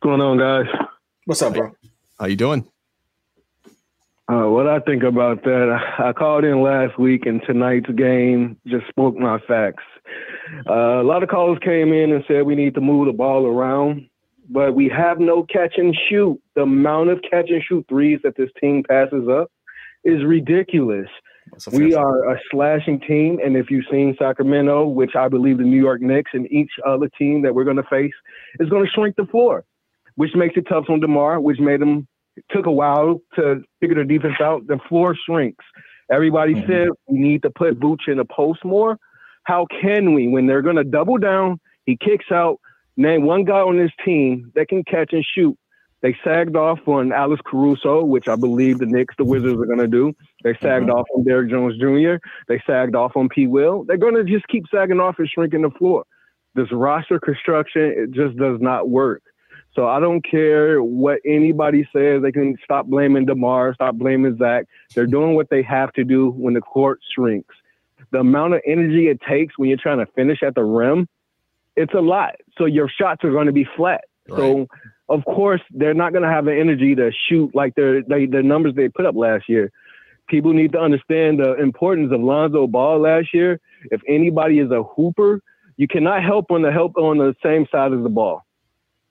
going on, guys? What's up, bro? How you doing? What I think about that, I called in last week and tonight's game just spoke my facts. A lot of callers came in and said we need to move the ball around, but we have no catch and shoot. The amount of catch and shoot threes that this team passes up is ridiculous. We are a slashing team, and if you've seen Sacramento, which I believe the New York Knicks and each other team that we're going to face is going to shrink the floor, which makes it tough on DeMar, which made him took a while to figure the defense out. The floor shrinks. Everybody said we need to put Vooch in the post more. How can we when they're going to double down? He kicks out. Name one guy on this team that can catch and shoot. They sagged off on Alex Caruso, which I believe the Knicks, the Wizards are going to do. They sagged off on Derrick Jones Jr. They sagged off on P. Will. They're going to just keep sagging off and shrinking the floor. This roster construction, it just does not work. So I don't care what anybody says. They can stop blaming DeMar, stop blaming Zach. They're doing what they have to do when the court shrinks. The amount of energy it takes when you're trying to finish at the rim, it's a lot. So your shots are going to be flat. Right. So, of course, they're not going to have the energy to shoot like the numbers they put up last year. People need to understand the importance of Lonzo Ball last year. If anybody is a hooper, you cannot help on the same side as the ball.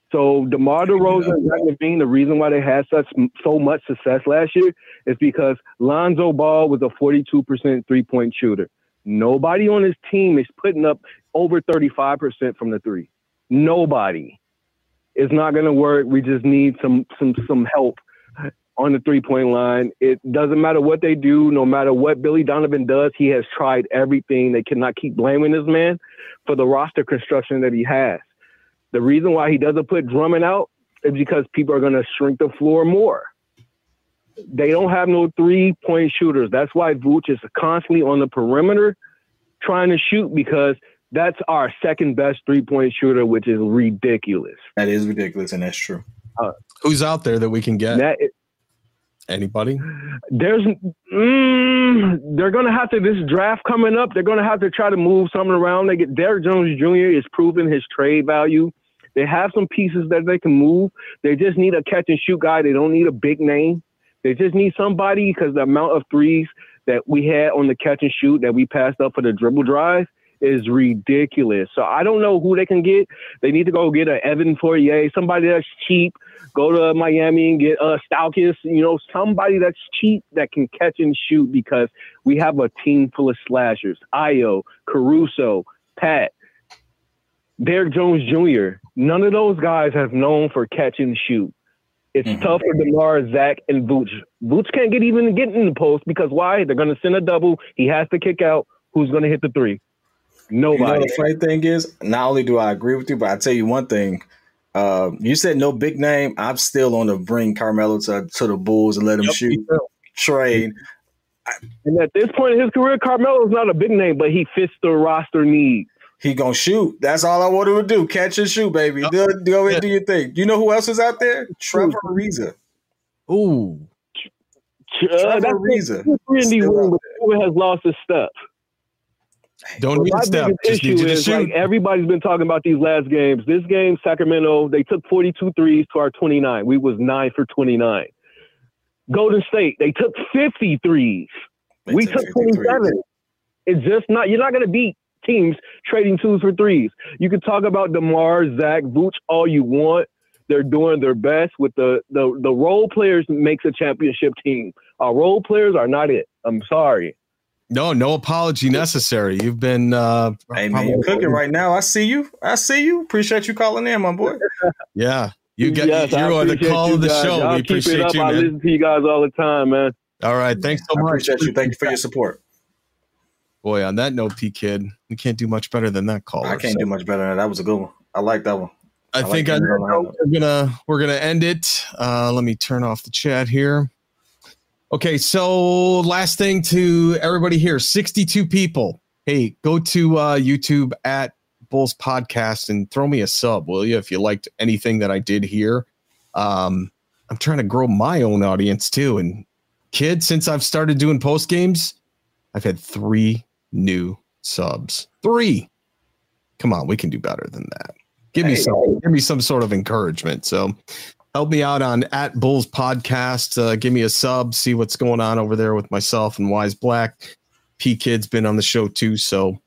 So DeMar DeRozan and Zach LaVine, the reason why they had so much success last year is because Lonzo Ball was a 42% three-point shooter. Nobody on his team is putting up over 35% from the three. Nobody. It's not going to work. We just need some help on the three-point line. It doesn't matter what they do, no matter what Billy Donovan does, he has tried everything. They cannot keep blaming this man for the roster construction that he has. The reason why he doesn't put Drummond out is because people are going to shrink the floor more. They don't have no three-point shooters. That's why Vooch is constantly on the perimeter trying to shoot because that's our second-best three-point shooter, which is ridiculous. That is ridiculous, and that's true. Who's out there that we can get? Anybody? They're going to have to, this draft coming up, they're going to have to try to move something around. They get Derrick Jones Jr. is proving his trade value. They have some pieces that they can move. They just need a catch and shoot guy. They don't need a big name. They just need somebody because the amount of threes that we had on the catch and shoot that we passed up for the dribble drive is ridiculous. So I don't know who they can get. They need to go get an Evan Fournier, somebody that's cheap. Go to Miami and get Stalkis, somebody that's cheap that can catch and shoot because we have a team full of slashers. Ayo, Caruso, Pat, Derrick Jones Jr. None of those guys have known for catch and shoot. It's tough for DeMar, Zach, and Vooch. Vooch can't get in the post because why? They're going to send a double. He has to kick out. Who's going to hit the three? Nobody. You know the funny thing is, not only do I agree with you, but I tell you one thing. You said no big name. I'm still on to bring Carmelo to the Bulls and let him shoot, trade. And at this point in his career, Carmelo's not a big name, but he fits the roster needs. He gonna shoot. That's all I want him to do. Catch and shoot, baby. Go ahead, do your thing. You know who else is out there? Trevor Ariza. Ooh. Trevor Ariza. Who has lost his stuff. Don't need step. Just issue need to is, like, everybody's been talking about these last games. This game, Sacramento, they took 42 threes to our 29. We was 9 for 29. Golden State, they took 50 threes. We took 27. It's just not – you're not going to beat teams trading twos for threes. You can talk about DeMar, Zach, Vooch, all you want. They're doing their best with the role players makes a championship team. Our role players are not it. I'm sorry. No apology necessary. You've been hey man, you're cooking right now. I see you. Appreciate you calling in, my boy. Yeah. You're on the call of the show. Y'all we appreciate it up. You, man. I listen to you guys all the time, man. All right. Thanks so much. I appreciate you. Thank you for your support. Boy, on that note, P-Kid, we can't do much better than that call. I can't do much better than that. That was a good one. I like that one. I think we're gonna end it. Let me turn off the chat here. Okay, so last thing to everybody here, 62 people. Hey, go to YouTube at Bulls Podcast and throw me a sub, will you? If you liked anything that I did here, I'm trying to grow my own audience too. And kid, since I've started doing post games, I've had 3 new subs. 3. Come on, we can do better than that. Give me some sort of encouragement. So help me out on at Bulls Podcast. Give me a sub. See what's going on over there with myself and Wise Black. P-Kid's been on the show too. So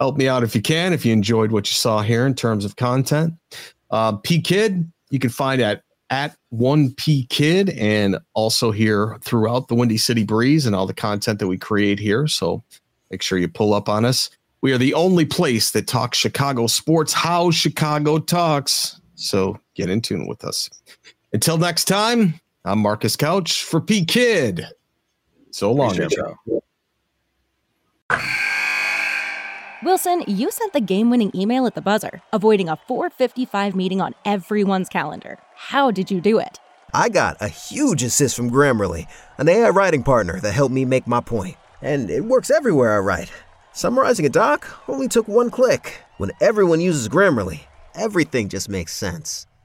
help me out if you can, if you enjoyed what you saw here in terms of content. P-Kid, you can find at 1P-Kid and also here throughout the Windy City Breeze and all the content that we create here. So make sure you pull up on us. We are the only place that talks Chicago sports, how Chicago talks. So get in tune with us. Until next time, I'm Marcus Couch for P-Kid. So long. Wilson, you sent the game-winning email at the buzzer, avoiding a 4:55 meeting on everyone's calendar. How did you do it? I got a huge assist from Grammarly, an AI writing partner that helped me make my point. And it works everywhere I write. Summarizing a doc only took 1 click. When everyone uses Grammarly, everything just makes sense.